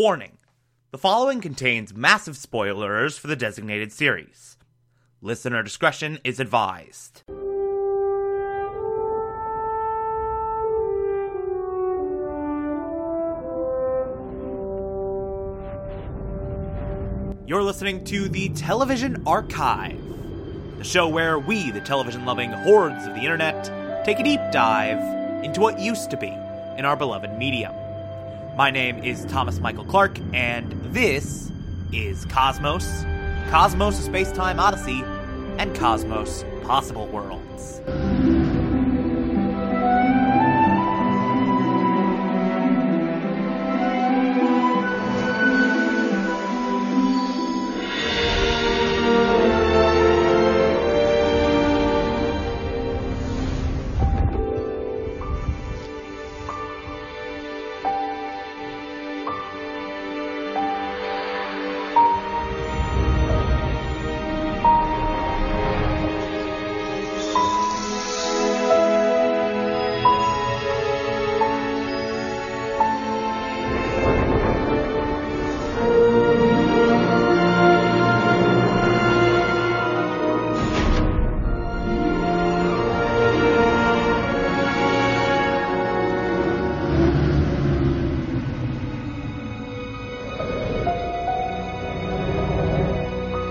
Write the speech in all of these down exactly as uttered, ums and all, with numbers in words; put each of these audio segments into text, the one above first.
Warning, the following contains massive spoilers for the designated series. Listener discretion is advised. You're listening to The Television Archive, the show where we, the television-loving hordes of the internet, take a deep dive into what used to be in our beloved medium. My name is Thomas Michael Clark, and this is Cosmos, Cosmos A Space-Time Odyssey, and Cosmos Possible Worlds.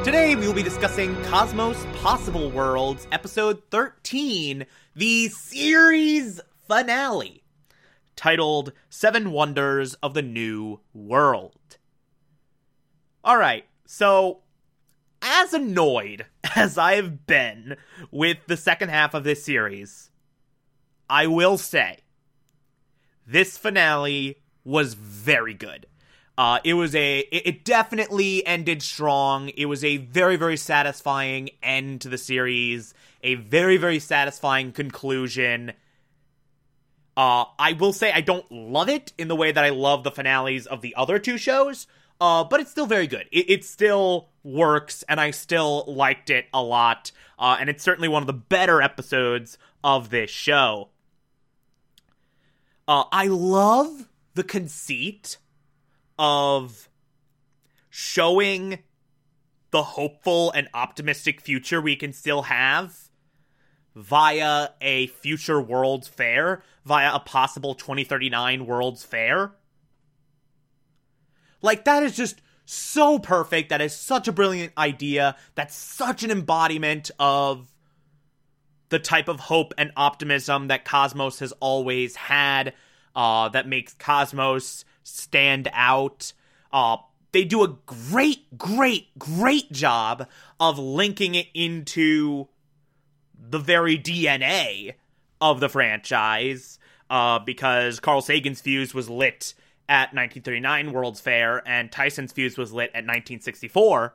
Today we will be discussing Cosmos Possible Worlds, episode thirteen, the series finale, titled Seven Wonders of the New World. Alright, so, as annoyed as I have been with the second half of this series, I will say, this finale was very good. Uh, it was a, it, it definitely ended strong. It was a very, very satisfying end to the series. A very, very satisfying conclusion. Uh, I will say I don't love it in the way that I love the finales of the other two shows. Uh, but it's still very good. It, it still works, and I still liked it a lot. Uh, and it's certainly one of the better episodes of this show. Uh, I love the conceit of showing the hopeful and optimistic future we can still have via a future World's Fair, via a possible twenty thirty-nine World's Fair. Like, that is just so perfect. That is such a brilliant idea. That's such an embodiment of the type of hope and optimism that Cosmos has always had, uh, that makes Cosmos stand out. Uh, they do a great, great, great job of linking it into the very D N A of the franchise, uh, because Carl Sagan's fuse was lit at nineteen thirty-nine World's Fair, and Tyson's fuse was lit at nineteen sixty-four.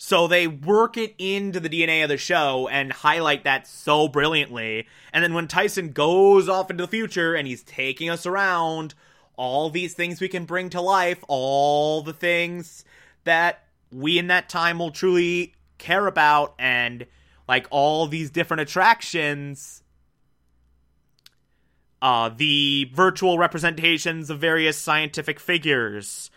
So they work it into the D N A of the show and highlight that so brilliantly. And then when Tyson goes off into the future and he's taking us around, all these things we can bring to life, all the things that we in that time will truly care about, and like all these different attractions, uh, the virtual representations of various scientific figures,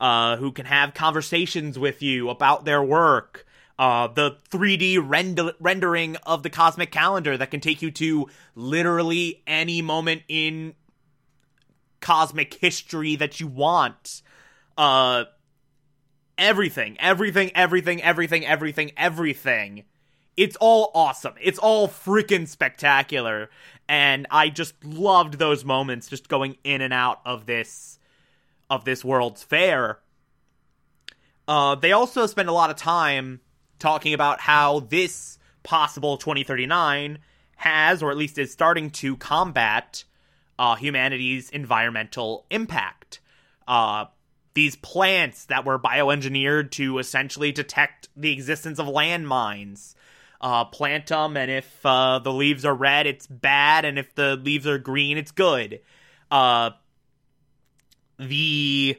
Uh, who can have conversations with you about their work, uh, the three D rend- rendering of the cosmic calendar that can take you to literally any moment in cosmic history that you want. Uh, everything, everything, everything, everything, everything, everything. It's all awesome. It's all freaking spectacular. And I just loved those moments just going in and out of this of this World's Fair. Uh, they also spend a lot of time talking about how this possible twenty thirty-nine has, or at least is starting to combat, uh, humanity's environmental impact. Uh, these plants that were bioengineered to essentially detect the existence of landmines. Uh, plant them, and if uh, the leaves are red, it's bad, and if the leaves are green, it's good. Uh, The,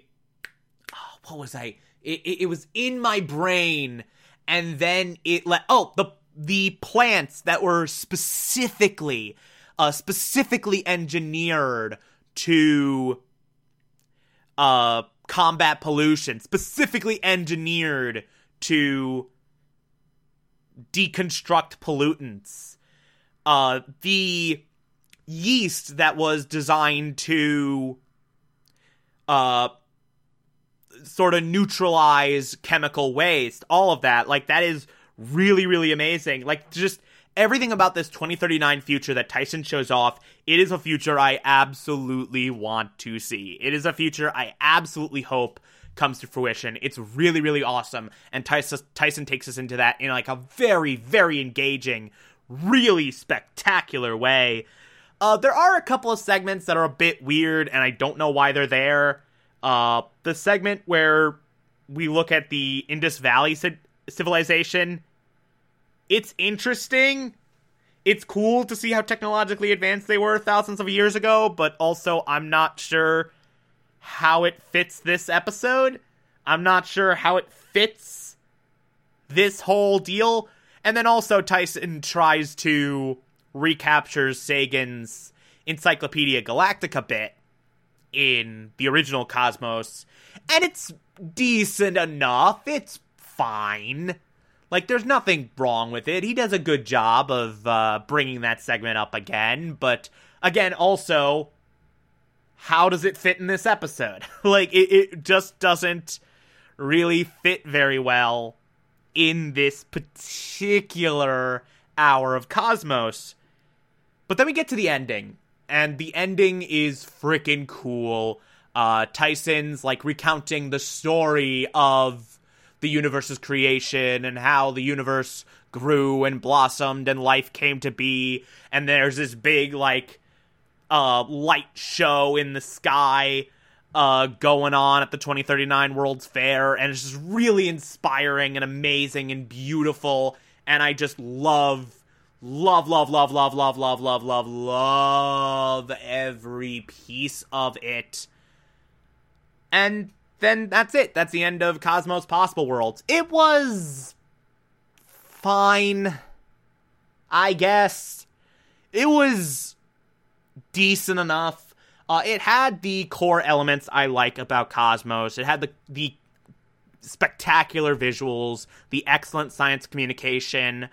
oh, what was I, it, it, it was in my brain, and then it let, oh, the the plants that were specifically, uh, specifically engineered to uh, combat pollution, specifically engineered to deconstruct pollutants. Uh, the yeast that was designed to uh, sort of neutralize chemical waste, all of that, like, that is really, really amazing. Like, just everything about this twenty thirty-nine future that Tyson shows off, it is a future I absolutely want to see. It is a future I absolutely hope comes to fruition. It's really, really awesome. And Tyson, Tyson takes us into that in like a very, very engaging, really spectacular way. Uh, there are a couple of segments that are a bit weird, and I don't know why they're there. Uh, the segment where we look at the Indus Valley c- civilization... It's interesting. It's cool to see how technologically advanced they were thousands of years ago, but also I'm not sure how it fits this episode. I'm not sure how it fits this whole deal. And then also Tyson tries to recapture Sagan's Encyclopedia Galactica bit in the original Cosmos, and it's decent enough. It's fine. Like, there's nothing wrong with it. He does a good job of uh, bringing that segment up again. But, again, also, how does it fit in this episode? Like, it, it just doesn't really fit very well in this particular hour of Cosmos. But then we get to the ending. And the ending is freaking cool. Uh, Tyson's, like, recounting the story of the universe's creation and how the universe grew and blossomed and life came to be. And there's this big, like, uh, light show in the sky uh, going on at the twenty thirty-nine World's Fair. And it's just really inspiring and amazing and beautiful. And I just love, love, love, love, love, love, love, love, love, love every piece of it. And then that's it. That's the end of Cosmos Possible Worlds. It was fine, I guess. It was decent enough. Uh, it had the core elements I like about Cosmos. It had the, the spectacular visuals, the excellent science communication,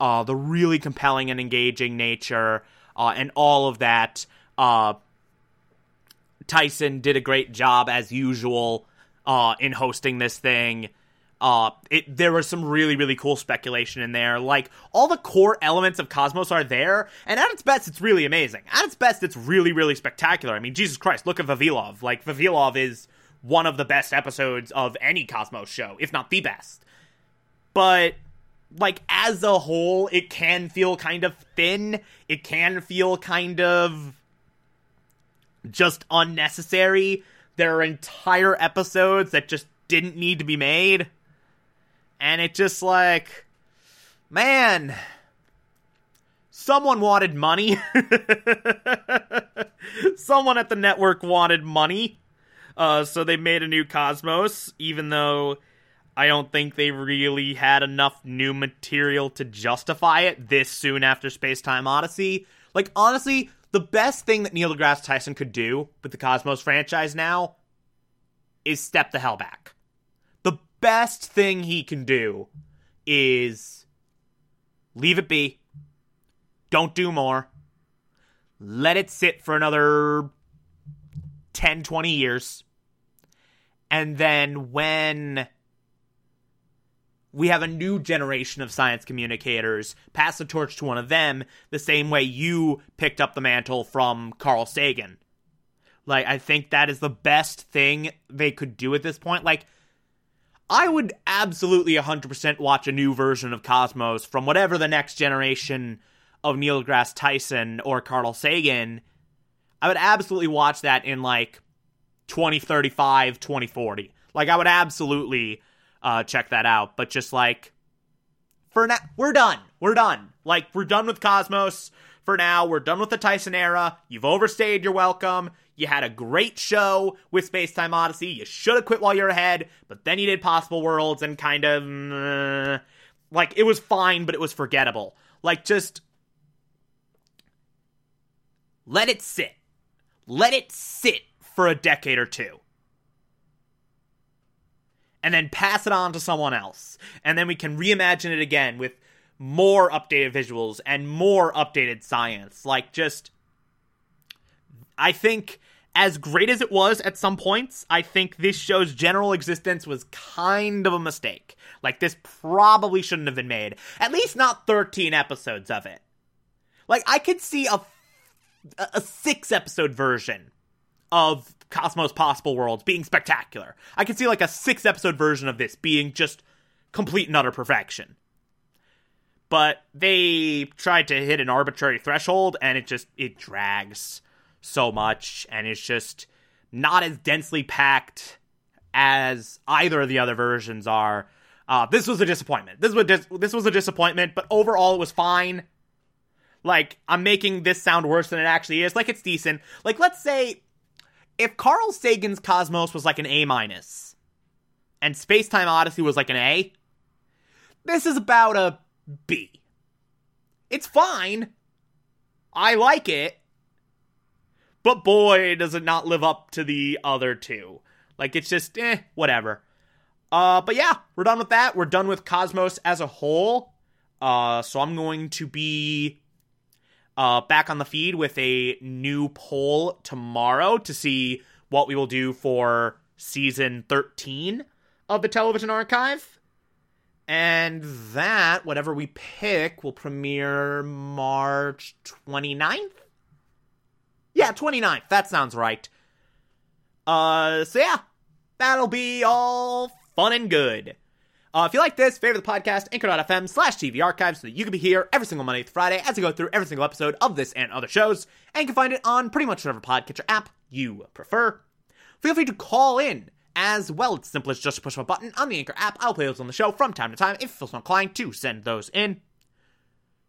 uh, the really compelling and engaging nature, uh, and all of that. Uh, Tyson did a great job, as usual, uh, in hosting this thing. Uh, it, there was some really, really cool speculation in there. Like, all the core elements of Cosmos are there, and at its best, it's really amazing. At its best, it's really, really spectacular. I mean, Jesus Christ, look at Vavilov. Like, Vavilov is one of the best episodes of any Cosmos show, if not the best. But, like, as a whole, it can feel kind of thin. It can feel kind of just unnecessary. There are entire episodes that just didn't need to be made. And it just like, man, someone wanted money. Someone at the network wanted money. Uh, so they made a new Cosmos, even though I don't think they really had enough new material to justify it this soon after Space Time Odyssey. Like, honestly, the best thing that Neil deGrasse Tyson could do with the Cosmos franchise now is step the hell back. The best thing he can do is leave it be. Don't do more. Let it sit for another ten, twenty years. And then when we have a new generation of science communicators, pass the torch to one of them the same way you picked up the mantle from Carl Sagan. Like, I think that is the best thing they could do at this point. Like, I would absolutely one hundred percent watch a new version of Cosmos from whatever the next generation of Neil deGrasse Tyson or Carl Sagan. I would absolutely watch that in, like, twenty thirty-five, twenty forty. Like, I would absolutely Uh, check that out. But just like, for now, we're done. We're done. Like, we're done with Cosmos for now. We're done with the Tyson era. You've overstayed your welcome. You had a great show with Space Time Odyssey. You should have quit while you're ahead. But then you did Possible Worlds and kind of uh, like, it was fine, but it was forgettable. Like, just let it sit. Let it sit for a decade or two. and then pass it on to someone else. And then we can reimagine it again with more updated visuals and more updated science. Like, just, I think, as great as it was at some points, I think this show's general existence was kind of a mistake. Like, this probably shouldn't have been made. At least not thirteen episodes of it. Like, I could see a, a six-episode version of Cosmos Possible Worlds being spectacular. I could see, like, a six-episode version of this being just complete and utter perfection. But they tried to hit an arbitrary threshold, and it just, it drags so much, and it's just not as densely packed as either of the other versions are. Uh, this was a disappointment. This was dis- this was a disappointment, but overall it was fine. Like, I'm making this sound worse than it actually is. Like, it's decent. Like, let's say if Carl Sagan's Cosmos was like an A minus, and Space Time Odyssey was like an A, this is about a B. It's fine. I like it. But boy, does it not live up to the other two. Like, it's just, eh, whatever. Uh, but yeah, we're done with that. We're done with Cosmos as a whole. Uh, so I'm going to be uh, back on the feed with a new poll tomorrow to see what we will do for season thirteen of the Television Archive. And that, whatever we pick, will premiere March twenty-ninth. Yeah, twenty-ninth. That sounds right. Uh, so yeah, that'll be all fun and good. Uh, if you like this, favorite the podcast, anchor dot f m slash T V Archive, so that you can be here every single Monday through Friday as I go through every single episode of this and other shows, and you can find it on pretty much whatever podcatcher app you prefer. Feel free to call in as well. It's simple as just to push my button on the Anchor app. I'll play those on the show from time to time if you feel so inclined to send those in.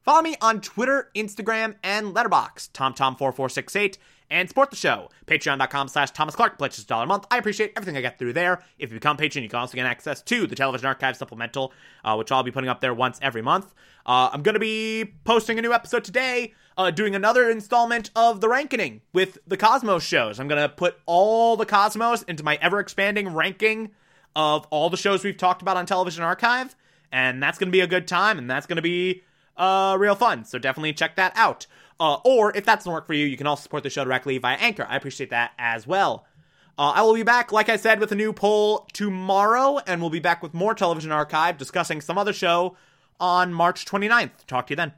Follow me on Twitter, Instagram, and Letterboxd, Tom Tom four four six eight, and support the show, patreon dot com slash Thomas Clark, pledge just a dollar a month. I appreciate everything I get through there. If you become patron, you can also get access to the Television Archive Supplemental, uh, which I'll be putting up there once every month. Uh, I'm going to be posting a new episode today, uh, doing another installment of The Ranking with the Cosmos shows. I'm going to put all the Cosmos into my ever-expanding ranking of all the shows we've talked about on Television Archive, and that's going to be a good time, and that's going to be Uh, real fun, so definitely check that out. Uh, or, if that doesn't work for you, you can also support the show directly via Anchor. I appreciate that as well. Uh, I will be back, like I said, with a new poll tomorrow, and we'll be back with more Television Archive discussing some other show on March twenty-ninth. Talk to you then.